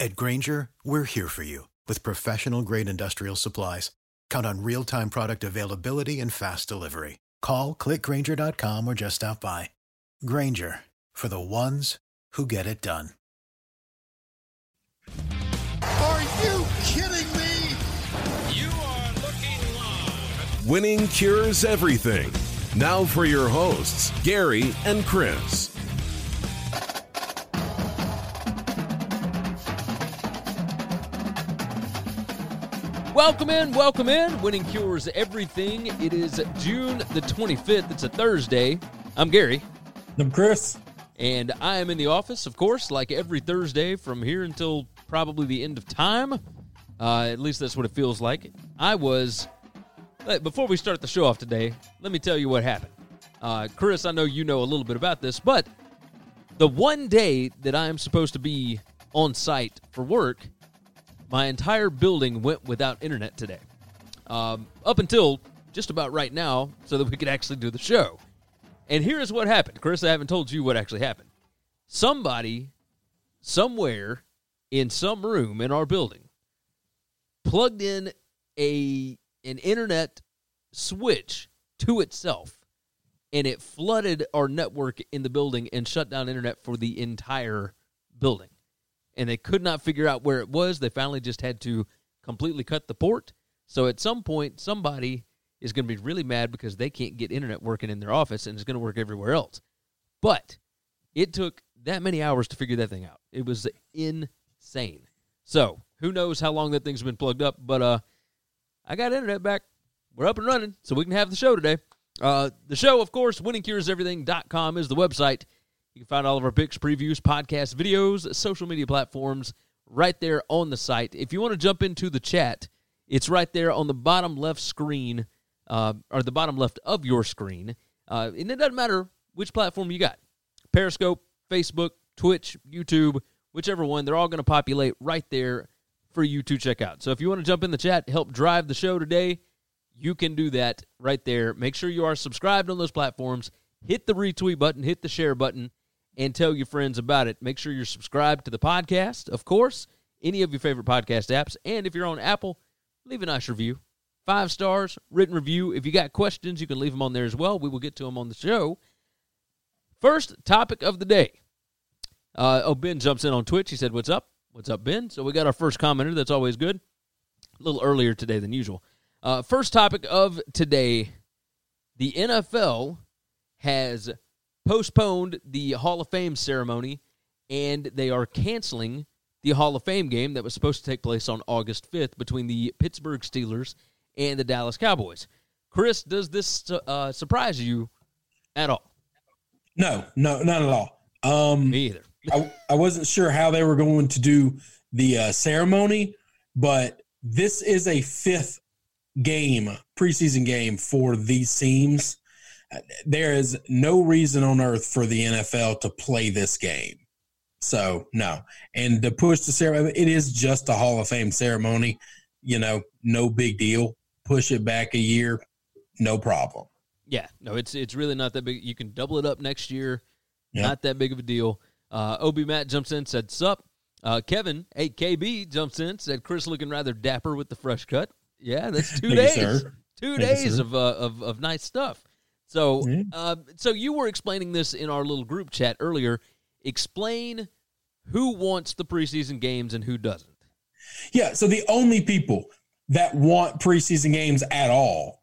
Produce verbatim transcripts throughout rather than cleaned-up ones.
At Grainger, we're here for you with professional-grade industrial supplies. Count on real-time product availability and fast delivery. Call, click grainger dot com or just stop by. Grainger, for the ones who get it done. Are you kidding me? You are looking live. Winning Cures Everything. Now for your hosts, Gary and Chris. Welcome in, welcome in. Winning Cures Everything. It is June the twenty-fifth. It's a Thursday. I'm Gary. I'm Chris. And I am in the office, of course, like every Thursday from here until probably the end of time. Uh, at least that's what it feels like. I was, before we start the show off today, let me tell you what happened. Uh, Chris, I know you know a little bit about this, but the one day that I am supposed to be on site for work, my entire building went without internet today, um, up until just about right now, so that we could actually do the show. And here is what happened. Chris, I haven't told you what actually happened. Somebody, somewhere, in some room in our building, plugged in a an internet switch to itself, and it flooded our network in the building and shut down internet for the entire building. And they could not figure out where it was. They finally just had to completely cut the port. So at some point, somebody is going to be really mad because they can't get internet working in their office, and it's going to work everywhere else. But it took that many hours to figure that thing out. It was insane. So who knows how long that thing's been plugged up, but uh, I got internet back. We're up and running, so we can have the show today. Uh, the show, of course, winning cures everything dot com is the website. You can find all of our picks, previews, podcasts, videos, social media platforms right there on the site. If you want to jump into the chat, it's right there on the bottom left screen, uh, or the bottom left of your screen. Uh, and it doesn't matter which platform you got. Periscope, Facebook, Twitch, YouTube, whichever one, they're all going to populate right there for you to check out. So if you want to jump in the chat, help drive the show today, you can do that right there. Make sure you are subscribed on those platforms. Hit the retweet button, hit the share button, and tell your friends about it. Make sure you're subscribed to the podcast, of course, any of your favorite podcast apps. And if you're on Apple, leave a nice review. Five stars, written review. If you got questions, you can leave them on there as well. We will get to them on the show. First topic of the day. Uh, oh, Ben jumps in on Twitch. He said, what's up? What's up, Ben? So we got our first commenter. That's always good. A little earlier today than usual. Uh, first topic of today, the N F L has postponed the Hall of Fame ceremony, and they are canceling the Hall of Fame game that was supposed to take place on August fifth between the Pittsburgh Steelers and the Dallas Cowboys. Chris, does this uh, surprise you at all? No, no, not at all. Um, Me either. I, I wasn't sure how they were going to do the uh, ceremony, but this is a fifth game, preseason game for these teams. There is no reason on earth for the N F L to play this game. So, no. And to push the ceremony, it is just a Hall of Fame ceremony. You know, no big deal. Push it back a year, no problem. Yeah, no, it's it's really not that big. You can double it up next year. Yep. Not that big of a deal. Uh, O B Matt jumps in, said, sup. Uh, Kevin, A K B, jumps in, said, Chris looking rather dapper with the fresh cut. Yeah, that's two days. You, two Thank days you, of, uh, of of nice stuff. So, yeah. uh, so you were explaining this in our little group chat earlier. Explain who wants the preseason games and who doesn't. Yeah, so the only people that want preseason games at all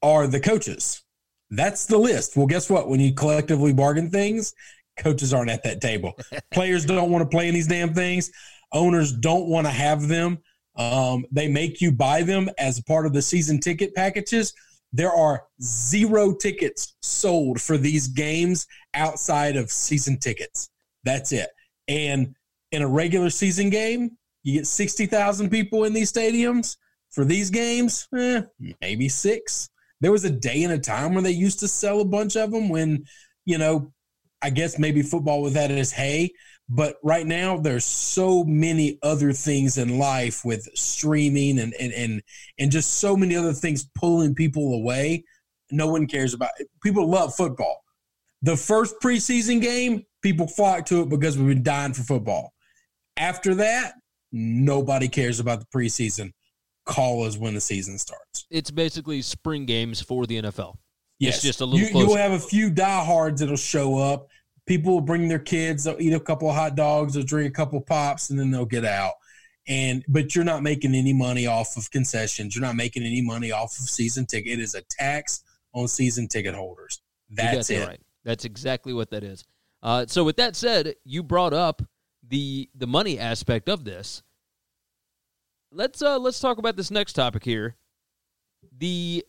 are the coaches. That's the list. Well, guess what? When you collectively bargain things, coaches aren't at that table. Players don't want to play in these damn things. Owners don't want to have them. Um, they make you buy them as part of the season ticket packages. There are zero tickets sold for these games outside of season tickets. That's it. And in a regular season game, you get sixty thousand people in these stadiums. For these games, eh, maybe six. There was a day and a time where they used to sell a bunch of them when, you know, I guess maybe football with that is hay. But right now, there's so many other things in life with streaming and and and, and just so many other things pulling people away. No one cares about it. People love football. The first preseason game, people flock to it because we've been dying for football. After that, nobody cares about the preseason. Call us when the season starts. It's basically spring games for the N F L. Yes. It's just a little you, you'll have a few diehards that'll show up. People will bring their kids. They'll eat a couple of hot dogs. They'll drink a couple of pops, and then they'll get out. And but you're not making any money off of concessions. You're not making any money off of season ticket. It is a tax on season ticket holders. That's it. Right. That's exactly what that is. Uh, so with that said, you brought up the the money aspect of this. Let's uh, let's talk about this next topic here. The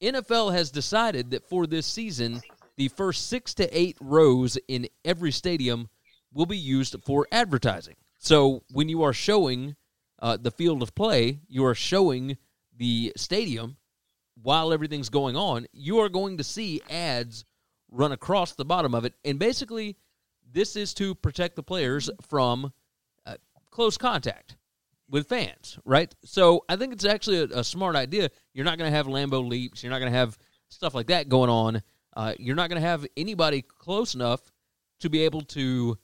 N F L has decided that for this season, the first six to eight rows in every stadium will be used for advertising. So when you are showing uh, the field of play, you are showing the stadium while everything's going on, you are going to see ads run across the bottom of it. And basically, this is to protect the players from uh, close contact with fans, right? So I think it's actually a, a smart idea. You're not going to have Lambeau leaps. You're not going to have stuff like that going on. Uh, you're not going to have anybody close enough to be able to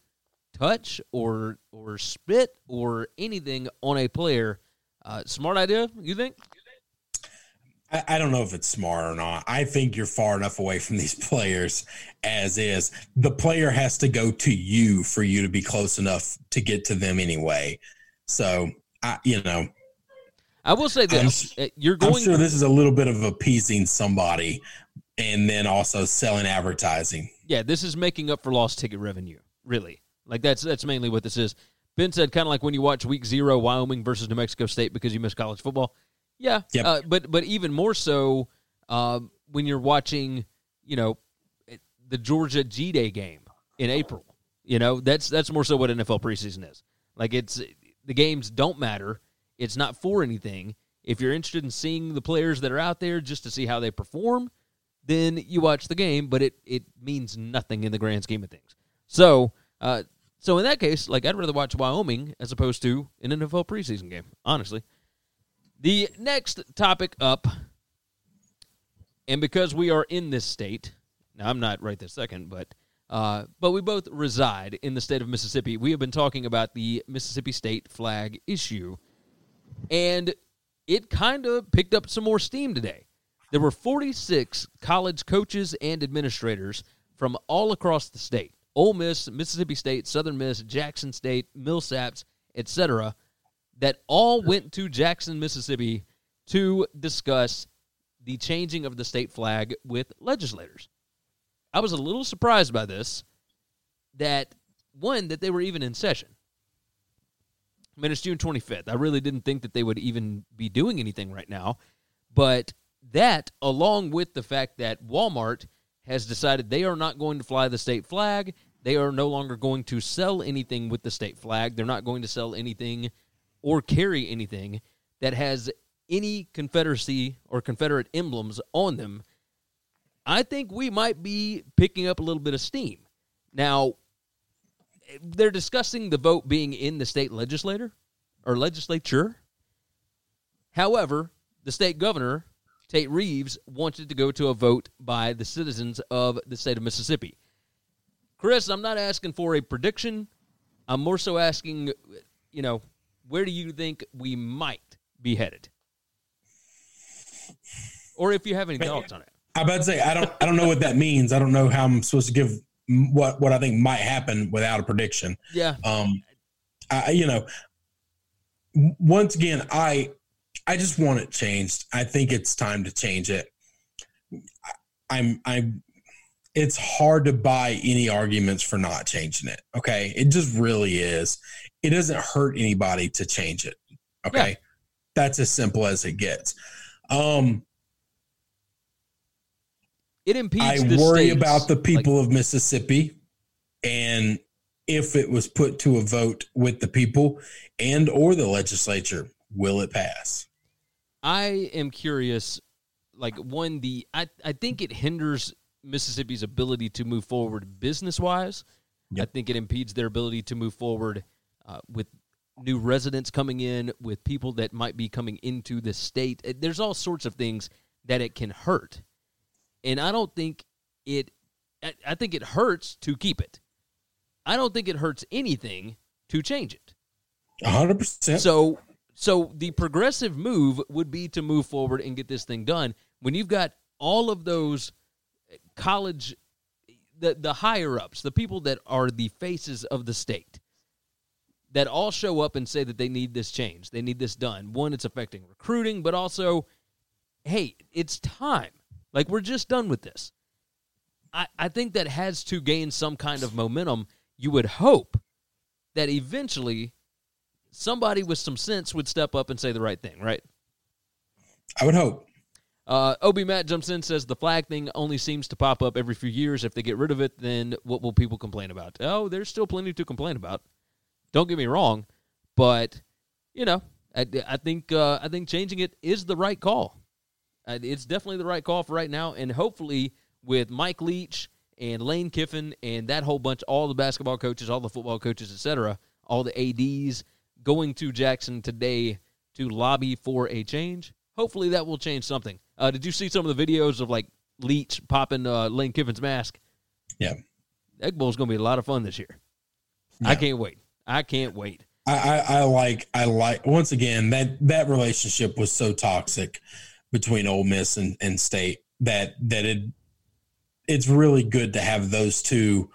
touch or or spit or anything on a player. Uh, smart idea, you think? I, I don't know if it's smart or not. I think you're far enough away from these players as is. The player has to go to you for you to be close enough to get to them anyway. So – I, you know, I will say this: I'm, you're going. I'm sure this is a little bit of appeasing somebody, and then also selling advertising. Yeah, this is making up for lost ticket revenue. Really, like that's that's mainly what this is. Ben said, kind of like when you watch Week Zero, Wyoming versus New Mexico State, because you miss college football. Yeah, yep. uh, but but even more so uh, when you're watching, you know, the Georgia G-Day game in April. You know, that's that's more so what N F L preseason is. Like it's. The games don't matter. It's not for anything. If you're interested in seeing the players that are out there just to see how they perform, then you watch the game, but it, it means nothing in the grand scheme of things. So uh, so in that case, like I'd rather watch Wyoming as opposed to an N F L preseason game, honestly. The next topic up, and because we are in this state, now I'm not right this second, but Uh, but we both reside in the state of Mississippi. We have been talking about the Mississippi State flag issue, and it kind of picked up some more steam today. There were forty-six college coaches and administrators from all across the state, Ole Miss, Mississippi State, Southern Miss, Jackson State, Millsaps, et cetera, that all went to Jackson, Mississippi to discuss the changing of the state flag with legislators. I was a little surprised by this, that, one, that they were even in session. I mean, it's June twenty-fifth. I really didn't think that they would even be doing anything right now. But that, along with the fact that Walmart has decided they are not going to fly the state flag, they are no longer going to sell anything with the state flag, they're not going to sell anything or carry anything that has any Confederacy or Confederate emblems on them, I think we might be picking up a little bit of steam. Now, they're discussing the vote being in the state legislature, or legislature. However, the state governor, Tate Reeves, wanted to go to a vote by the citizens of the state of Mississippi. Chris, I'm not asking for a prediction. I'm more so asking, you know, where do you think we might be headed? or if you have any thoughts on it. I about to say I don't I don't know what that means. I don't know how I'm supposed to give what what I think might happen without a prediction. Yeah. Um. I you know. Once again, I I just want it changed. I think it's time to change it. I, I'm I'm. It's hard to buy any arguments for not changing it. Okay, it just really is. It doesn't hurt anybody to change it. Okay, yeah. That's as simple as it gets. Um. It impedes. I the worry states. About the people like, of Mississippi, and if it was put to a vote with the people and or the legislature, will it pass? I am curious. Like one, the I I think it hinders Mississippi's ability to move forward business wise. Yep. I think it impedes their ability to move forward uh, with new residents coming in, with people that might be coming into the state. There's all sorts of things that it can hurt. And I don't think it – I think it hurts to keep it. I don't think it hurts anything to change it. one hundred percent. So, so the progressive move would be to move forward and get this thing done. When you've got all of those college the, – the higher-ups, the people that are the faces of the state, that all show up and say that they need this change. They need this done. One, it's affecting recruiting, but also, hey, it's time. Like, we're just done with this. I, I think that has to gain some kind of momentum. You would hope that eventually somebody with some sense would step up and say the right thing, right? I would hope. Uh, O B Matt jumps in, says the flag thing only seems to pop up every few years. If they get rid of it, then what will people complain about? Oh, there's still plenty to complain about. Don't get me wrong, but, you know, I, I think uh, I think changing it is the right call. It's definitely the right call for right now, and hopefully with Mike Leach and Lane Kiffin and that whole bunch, all the basketball coaches, all the football coaches, et cetera, all the A Ds going to Jackson today to lobby for a change, hopefully that will change something. Uh, did you see some of the videos of, like, Leach popping uh, Lane Kiffin's mask? Yeah. Egg Bowl is going to be a lot of fun this year. Yeah. I can't wait. I can't wait. I, I, I like – I like once again, that, that relationship was so toxic between Ole Miss and, and State that, that it it's really good to have those two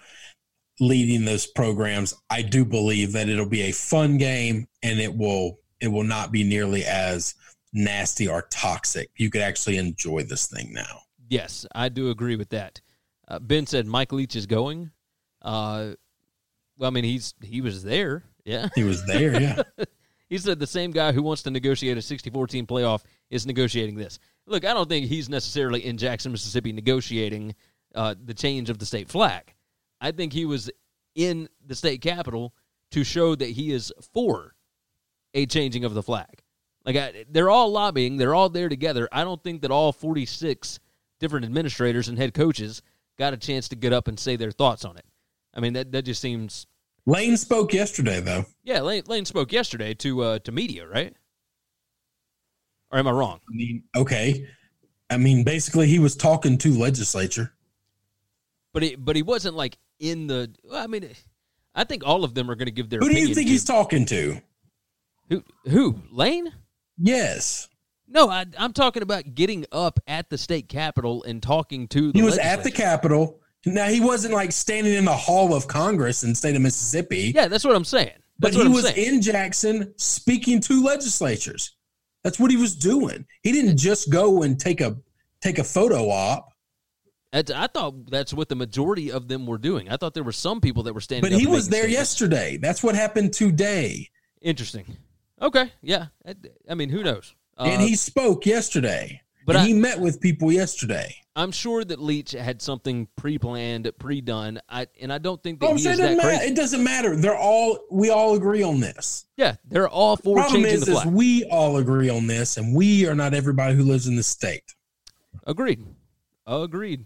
leading those programs. I do believe that it'll be a fun game and it will, it will not be nearly as nasty or toxic. You could actually enjoy this thing now. Yes, I do agree with that. Uh, Ben said Mike Leach is going. Uh, well, I mean, he's, he was there. Yeah, he was there. Yeah. He said the same guy who wants to negotiate a sixty-four team playoff is negotiating this. Look, I don't think he's necessarily in Jackson, Mississippi, negotiating uh, the change of the state flag. I think he was in the state capitol to show that he is for a changing of the flag. Like I, they're all lobbying. They're all there together. I don't think that all forty-six different administrators and head coaches got a chance to get up and say their thoughts on it. I mean, that, that just seems... Lane spoke yesterday, though. Yeah, Lane, Lane spoke yesterday to uh, to media, right? Or am I wrong? I mean, okay. I mean, basically, he was talking to legislature, but it, but he wasn't like in the. Well, I mean, I think all of them are going to give their. Who do you think to, he's talking to? Who? Who? Lane? Yes. No, I, I'm talking about getting up at the state capitol and talking to. The he was at the capitol. Now, he wasn't, like, standing in the hall of Congress in the state of Mississippi. Yeah, that's what I'm saying. That's but he I'm was saying. In Jackson speaking to legislatures. That's what he was doing. He didn't just go and take a take a photo op. That's, I thought that's what the majority of them were doing. I thought there were some people that were standing. But he was there yesterday. That's what happened today. Interesting. Okay, yeah. I, I mean, who knows? Uh, and he spoke yesterday. But and I, he met with people yesterday. I'm sure that Leach had something pre-planned, pre-done. I and I don't think that oh, he is that crazy. It doesn't matter. They're all we all agree on this. Yeah, they're all for changing the flag. The problem is we all agree on this, and we are not everybody who lives in the state. Agreed. Agreed.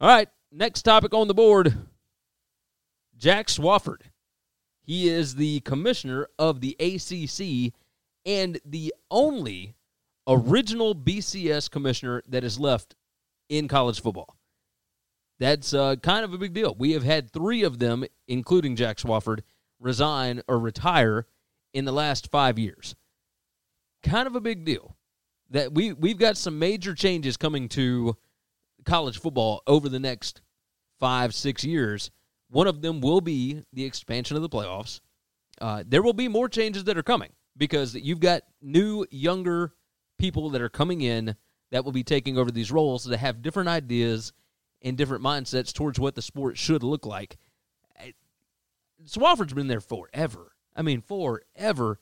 All right, next topic on the board, Jack Swofford. He is the commissioner of the A C C and the only original B C S commissioner that is left in college football. That's uh, kind of a big deal. We have had three of them, including Jack Swofford, resign or retire in the last five years. Kind of a big deal. That we, we've got some major changes coming to college football over the next five, six years. One of them will be the expansion of the playoffs. Uh, there will be more changes that are coming because you've got new, younger people that are coming in that will be taking over these roles that have different ideas and different mindsets towards what the sport should look like. Swofford's been there forever. I mean, forever.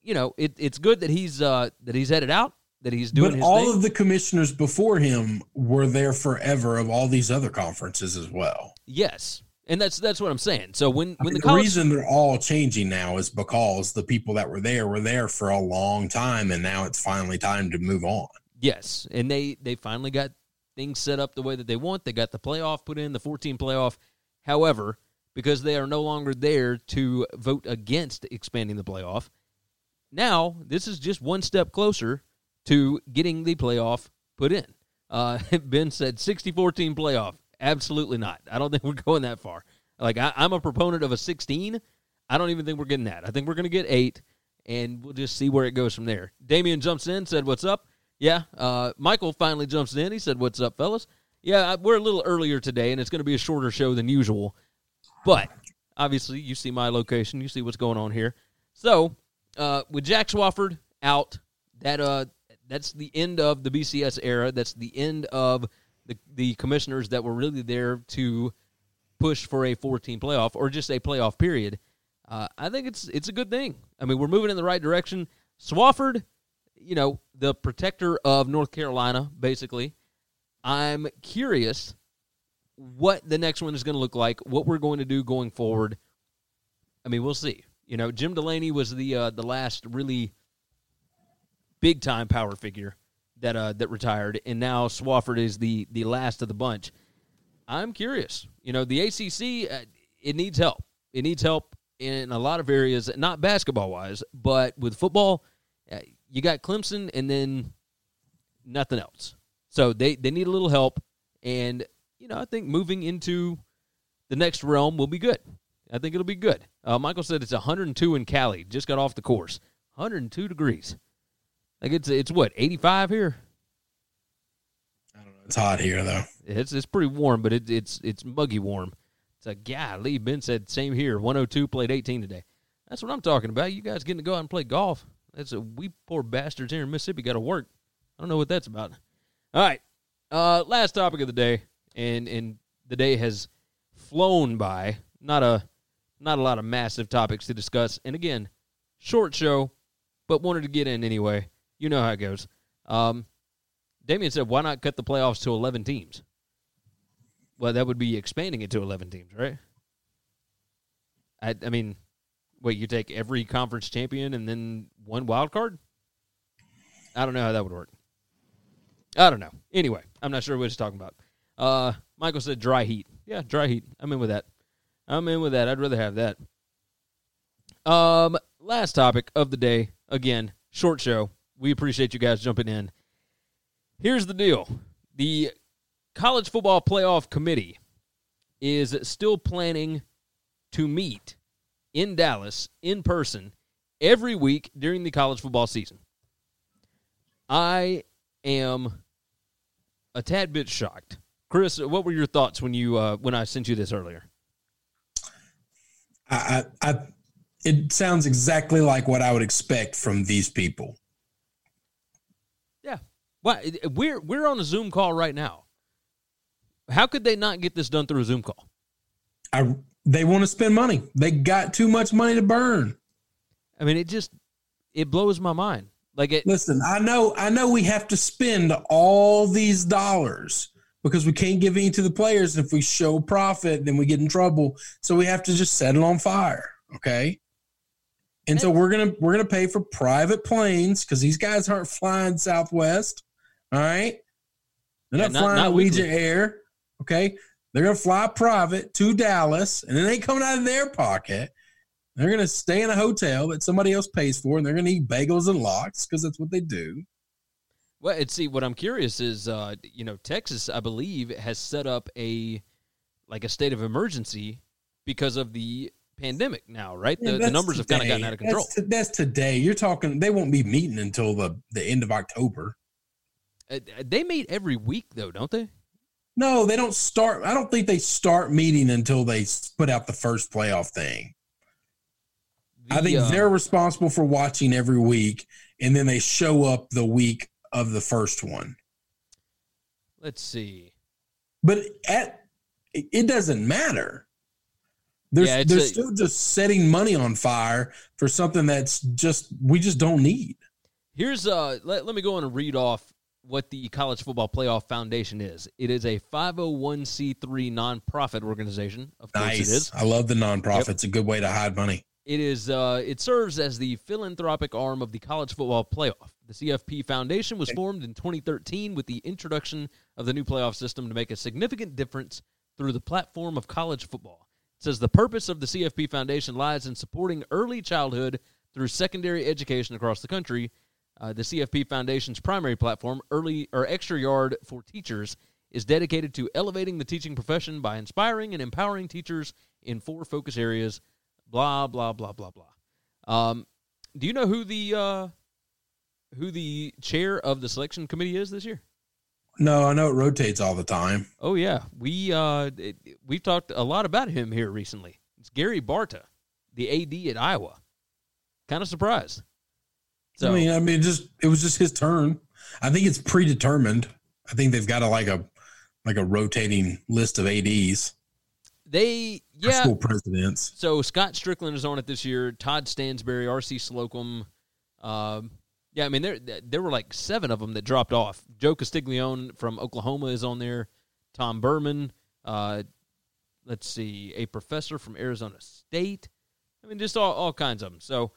You know, it, it's good that he's uh, that he's headed out. That he's doing. But his all thing. Of the commissioners before him were there forever of all these other conferences as well. Yes, and that's that's what I'm saying. So when, when I mean, the, college... the reason they're all changing now is because the people that were there were there for a long time, and now it's finally time to move on. Yes, and they they finally got things set up the way that they want. They got the playoff put in, the fourteen playoff. However, because they are no longer there to vote against expanding the playoff, now this is just one step closer to getting the playoff put in. Uh, Ben said sixty-four team playoff. Absolutely not. I don't think we're going that far. Like, I, I'm a proponent of a sixteen. I don't even think we're getting that. I think we're going to get eight, and we'll just see where it goes from there. Damian jumps in, said, what's up? Yeah. Uh, Michael finally jumps in. He said, what's up, fellas? Yeah, I, we're a little earlier today, and it's going to be a shorter show than usual. But, obviously, you see my location. You see what's going on here. So, uh, with Jack Swofford out, that uh. That's the end of the B C S era. That's the end of the the commissioners that were really there to push for a four-team playoff or just a playoff period. Uh, I think it's it's a good thing. I mean, we're moving in the right direction. Swofford, you know, the protector of North Carolina, basically. I'm curious what the next one is going to look like, what we're going to do going forward. I mean, we'll see. You know, Jim Delaney was the uh, the last really big-time power figure that uh, that retired, and now Swofford is the the last of the bunch. I'm curious. You know, the A C C, uh, it needs help. It needs help in a lot of areas, not basketball-wise, but with football, uh, you got Clemson and then nothing else. So they, they need a little help, and, you know, I think moving into the next realm will be good. I think it'll be good. Uh, Michael said it's one hundred two in Cali. Just got off the course. one hundred two degrees. Like, it's, it's what, eighty-five here? I don't know. It's hot here, though. It's it's pretty warm, but it, it's it's muggy warm. It's like, golly, Ben said, same here, one oh two, played eighteen today. That's what I'm talking about. You guys getting to go out and play golf. That's a, we poor bastards here in Mississippi got to work. I don't know what that's about. All right, uh, last topic of the day, and, and the day has flown by. Not a, not a lot of massive topics to discuss. And, again, short show, but wanted to get in anyway. You know how it goes. Um, Damian said, why not cut the playoffs to eleven teams? Well, that would be expanding it to eleven teams, right? I, I mean, wait, you take every conference champion and then one wild card? I don't know how that would work. I don't know. Anyway, I'm not sure what he's talking about. Uh, Michael said dry heat. Yeah, dry heat. I'm in with that. I'm in with that. I'd rather have that. Um, last topic of the day. Again, short show. We appreciate you guys jumping in. Here's the deal. The College Football Playoff Committee is still planning to meet in Dallas in person every week during the college football season. I am a tad bit shocked. Chris, what were your thoughts when you uh, when I sent you this earlier? I, I, I it sounds exactly like what I would expect from these people. Well, we're we're on a Zoom call right now. How could they not get this done through a Zoom call? I, they want to spend money. They got too much money to burn. I mean, it just it blows my mind. Like, it, listen, I know I know we have to spend all these dollars because we can't give any to the players. And if we show profit, then we get in trouble. So we have to just set it on fire. Okay. And so we're gonna we're gonna pay for private planes because these guys aren't flying Southwest. All right, they're not, yeah, not flying not Allegiant weekly. Air. Okay, they're gonna fly private to Dallas, and it ain't coming out of their pocket. They're gonna stay in a hotel that somebody else pays for, and they're gonna eat bagels and lox because that's what they do. Well, and see, what I'm curious is, uh, you know, Texas, I believe, has set up a like a state of emergency because of the pandemic now, right? The, yeah, the numbers have kind of gotten out of control. That's, to, that's today. You're talking, they won't be meeting until the, the end of October. Uh, they meet every week, though, don't they? No, they don't start. I don't think they start meeting until they put out the first playoff thing. The, I think uh, they're responsible for watching every week, and then they show up the week of the first one. Let's see. But at it doesn't matter. They're, yeah, they're a, still just setting money on fire for something that's just we just don't need. Here's uh, let, let me go on and read off what the College Football Playoff Foundation is. It is a five oh one c three nonprofit organization. Of course, nice. It is. I love the nonprofit. Yep. It's a good way to hide money. It is. Uh, it serves as the philanthropic arm of the College Football Playoff. The C F P Foundation was formed in twenty thirteen with the introduction of the new playoff system to make a significant difference through the platform of college football. It says the purpose of the C F P Foundation lies in supporting early childhood through secondary education across the country. Uh, the C F P Foundation's primary platform, Early or Extra Yard for Teachers, is dedicated to elevating the teaching profession by inspiring and empowering teachers in four focus areas, blah, blah, blah, blah, blah. Um, do you know who the uh, who the chair of the selection committee is this year? No, I know it rotates all the time. Oh, yeah. We, uh, it, we've talked a lot about him here recently. It's Gary Barta, the A D at Iowa. Kind of surprised. So, I mean, I mean, just it was just his turn. I think it's predetermined. I think they've got a, like a like a rotating list of A Ds. They, yeah. School presidents. So Scott Strickland is on it this year. Todd Stansberry, R C Slocum, um, yeah, I mean, there there were like seven of them that dropped off. Joe Castiglione from Oklahoma is on there. Tom Berman, uh, let's see, a professor from Arizona State. I mean, just all, all kinds of them. So,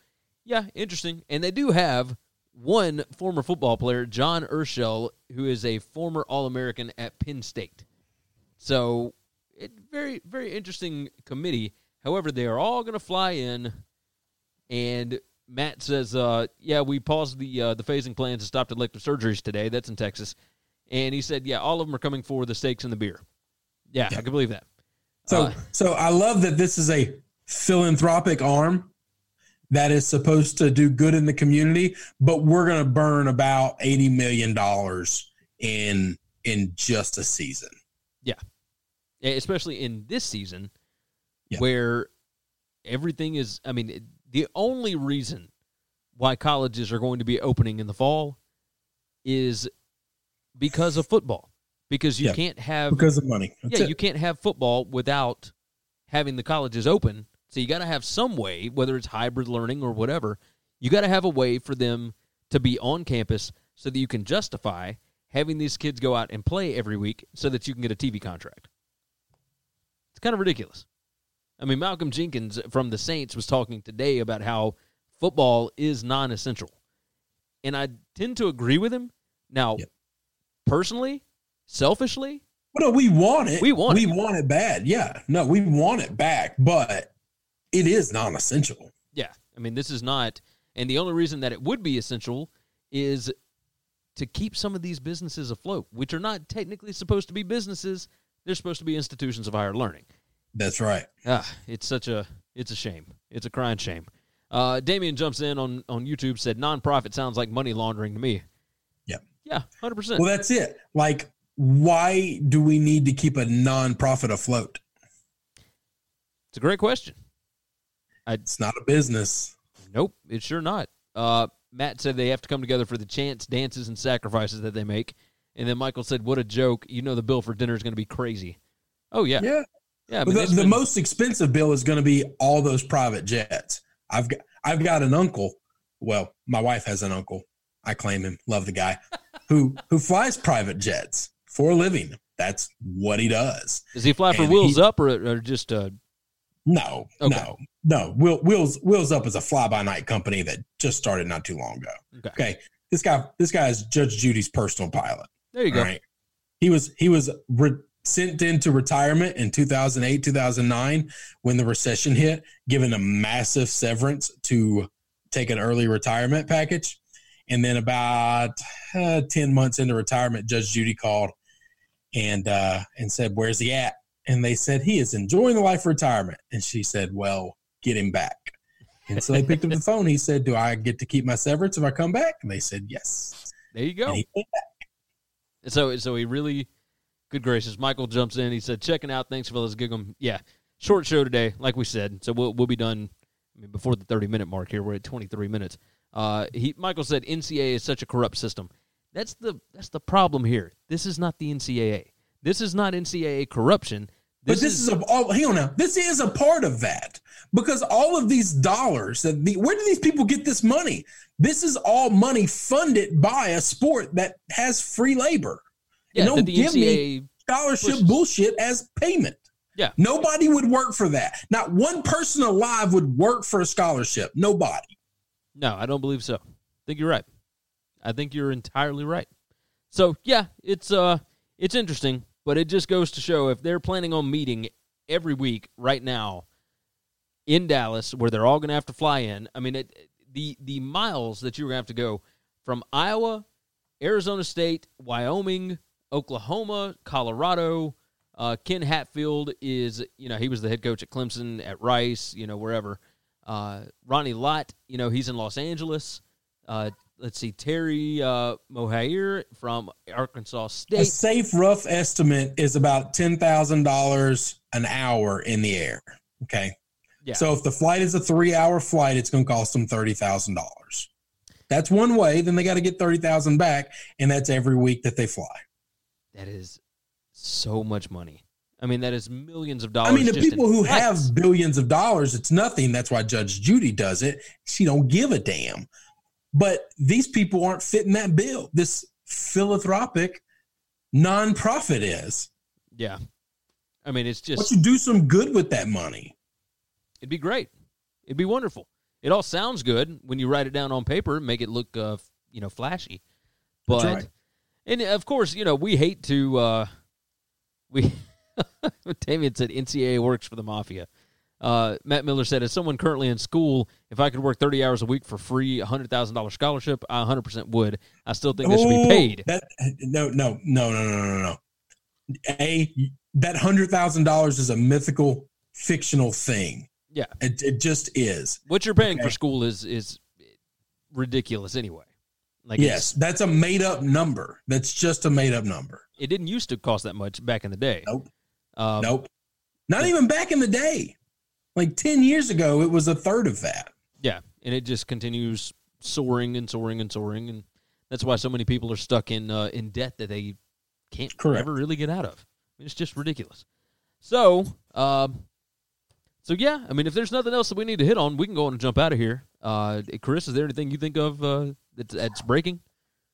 yeah, interesting. And they do have one former football player, John Urschel, who is a former All-American at Penn State. So, it, very, very interesting committee. However, they are all going to fly in and – Matt says, uh, yeah, we paused the uh, the phasing plans and stopped elective surgeries today. That's in Texas. And he said, yeah, all of them are coming for the steaks and the beer. Yeah, yeah. I can believe that. So uh, so I love that this is a philanthropic arm that is supposed to do good in the community, but we're going to burn about eighty million dollars in, in just a season. Yeah, especially in this season yeah. where everything is, I mean – the only reason why colleges are going to be opening in the fall is because of football. Because you yeah, can't have because of money. That's yeah, it. You can't have football without having the colleges open. So you got to have some way, whether it's hybrid learning or whatever, you got to have a way for them to be on campus so that you can justify having these kids go out and play every week so that you can get a T V contract. It's kind of ridiculous. I mean, Malcolm Jenkins from the Saints was talking today about how football is non-essential. And I tend to agree with him. Now, yep. personally, selfishly. Well, no, we want it. We want we it. We want it bad. Yeah. No, we want it back, but it is non-essential. Yeah. I mean, this is not. And the only reason that it would be essential is to keep some of these businesses afloat, which are not technically supposed to be businesses. They're supposed to be institutions of higher learning. That's right. Ah, it's such a it's a shame. It's a crying shame. Uh, Damien jumps in on, on YouTube, said, nonprofit sounds like money laundering to me. Yeah. Yeah, one hundred percent. Well, that's it. Like, why do we need to keep a nonprofit afloat? It's a great question. I, it's not a business. Nope, it's sure not. Uh, Matt said they have to come together for the chants, dances, and sacrifices that they make. And then Michael said, what a joke. You know the bill for dinner is going to be crazy. Oh, yeah. Yeah. Yeah, but the, been... the most expensive bill is going to be all those private jets. I've got, I've got an uncle. Well, my wife has an uncle. I claim him. Love the guy who who flies private jets for a living. That's what he does. Does he fly and for wheels he, up or, or just uh, No, okay. no, no. Will, Will's Will's Up is a fly-by-night company that just started not too long ago. Okay. okay. This guy, this guy is Judge Judy's personal pilot. There you go. Right? He was, he was re- sent into retirement in two thousand eight, two thousand nine, when the recession hit, given a massive severance to take an early retirement package. And then about uh, ten months into retirement, Judge Judy called and, uh, and said, where's he at? And they said, he is enjoying the life of retirement. And she said, well, get him back. And so they picked up the phone. He said, do I get to keep my severance if I come back? And they said, yes. There you go. And he came back. So, so he really, good gracious, Michael jumps in. He said, checking out. Thanks, fellas. Gig'em. Yeah, short show today, like we said. So we'll we'll be done I mean, before the thirty-minute mark here. We're at twenty-three minutes. Uh, he Michael said, N C A A is such a corrupt system. That's the that's the problem here. This is not the N C A A. This is not N C A A corruption. This but this is, is a all, hang on now. This is a part of that, because all of these dollars that the, where do these people get this money? This is all money funded by a sport that has free labor. Yeah, and don't give N C A A me scholarship pushes. bullshit as payment. Yeah, nobody would work for that. Not one person alive would work for a scholarship. Nobody. No, I don't believe so. I think you're right. I think you're entirely right. So yeah, it's uh, it's interesting. But it just goes to show, if they're planning on meeting every week right now in Dallas, where they're all going to have to fly in, I mean, it, the the miles that you're going to have to go from Iowa, Arizona State, Wyoming, Oklahoma, Colorado, uh, Ken Hatfield is, you know, he was the head coach at Clemson, at Rice, you know, wherever. Uh, Ronnie Lott, you know, he's in Los Angeles. Uh Let's see, Terry uh, Mohair from Arkansas State. A safe, rough estimate is about ten thousand dollars an hour in the air, okay? Yeah. So if the flight is a three-hour flight, it's going to cost them thirty thousand dollars. That's one way. Then they got to get thirty thousand dollars back, and that's every week that they fly. That is so much money. I mean, that is millions of dollars. I mean, the people who flights. have billions of dollars, it's nothing. That's why Judge Judy does it. She don't give a damn. But these people aren't fitting that bill. This philanthropic nonprofit is. Yeah. I mean, it's just. Why don't you do some good with that money? It'd be great. It'd be wonderful. It all sounds good when you write it down on paper and make it look, uh, you know, flashy. But, that's right. And of course, you know, we hate to, uh, we, Damien said N C A A works for the mafia. Uh, Matt Miller said, as someone currently in school, if I could work thirty hours a week for free, one hundred thousand dollars scholarship, I one hundred percent would. I still think oh, this should be paid. That, no, no, no, no, no, no, no. A, that one hundred thousand dollars is a mythical, fictional thing. Yeah. It, it just is. What you're paying okay. for school is is ridiculous anyway. Like yes, that's a made-up number. That's just a made-up number. It didn't used to cost that much back in the day. Nope. Um, nope. Not but, even back in the day. Like ten years ago, it was a third of that. Yeah, and it just continues soaring and soaring and soaring, and that's why so many people are stuck in uh, in debt that they can't Correct. ever really get out of. I mean, it's just ridiculous. So, um, so yeah, I mean, if there's nothing else that we need to hit on, we can go on and jump out of here. Uh, Chris, is there anything you think of uh, that's, that's breaking?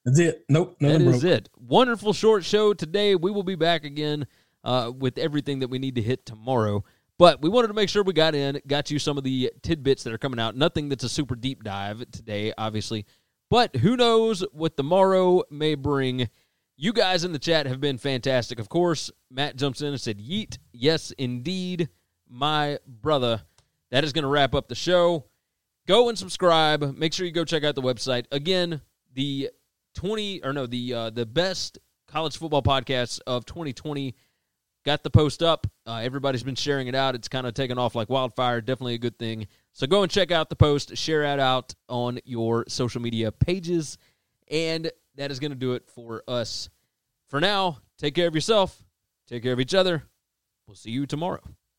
That's it. Nope. That is broke. it. Wonderful short show today. We will be back again uh, with everything that we need to hit tomorrow. But we wanted to make sure we got in, got you some of the tidbits that are coming out. Nothing that's a super deep dive today, obviously. But who knows what tomorrow may bring. You guys in the chat have been fantastic. Of course, Matt jumps in and said, yeet, yes, indeed, my brother. That is going to wrap up the show. Go and subscribe. Make sure you go check out the website. Again, the twenty or no, the uh, the best college football podcasts of twenty twenty. Got the post up. Uh, everybody's been sharing it out. It's kind of taken off like wildfire. Definitely a good thing. So go and check out the post. Share it out on your social media pages. And that is going to do it for us. For now, take care of yourself. Take care of each other. We'll see you tomorrow.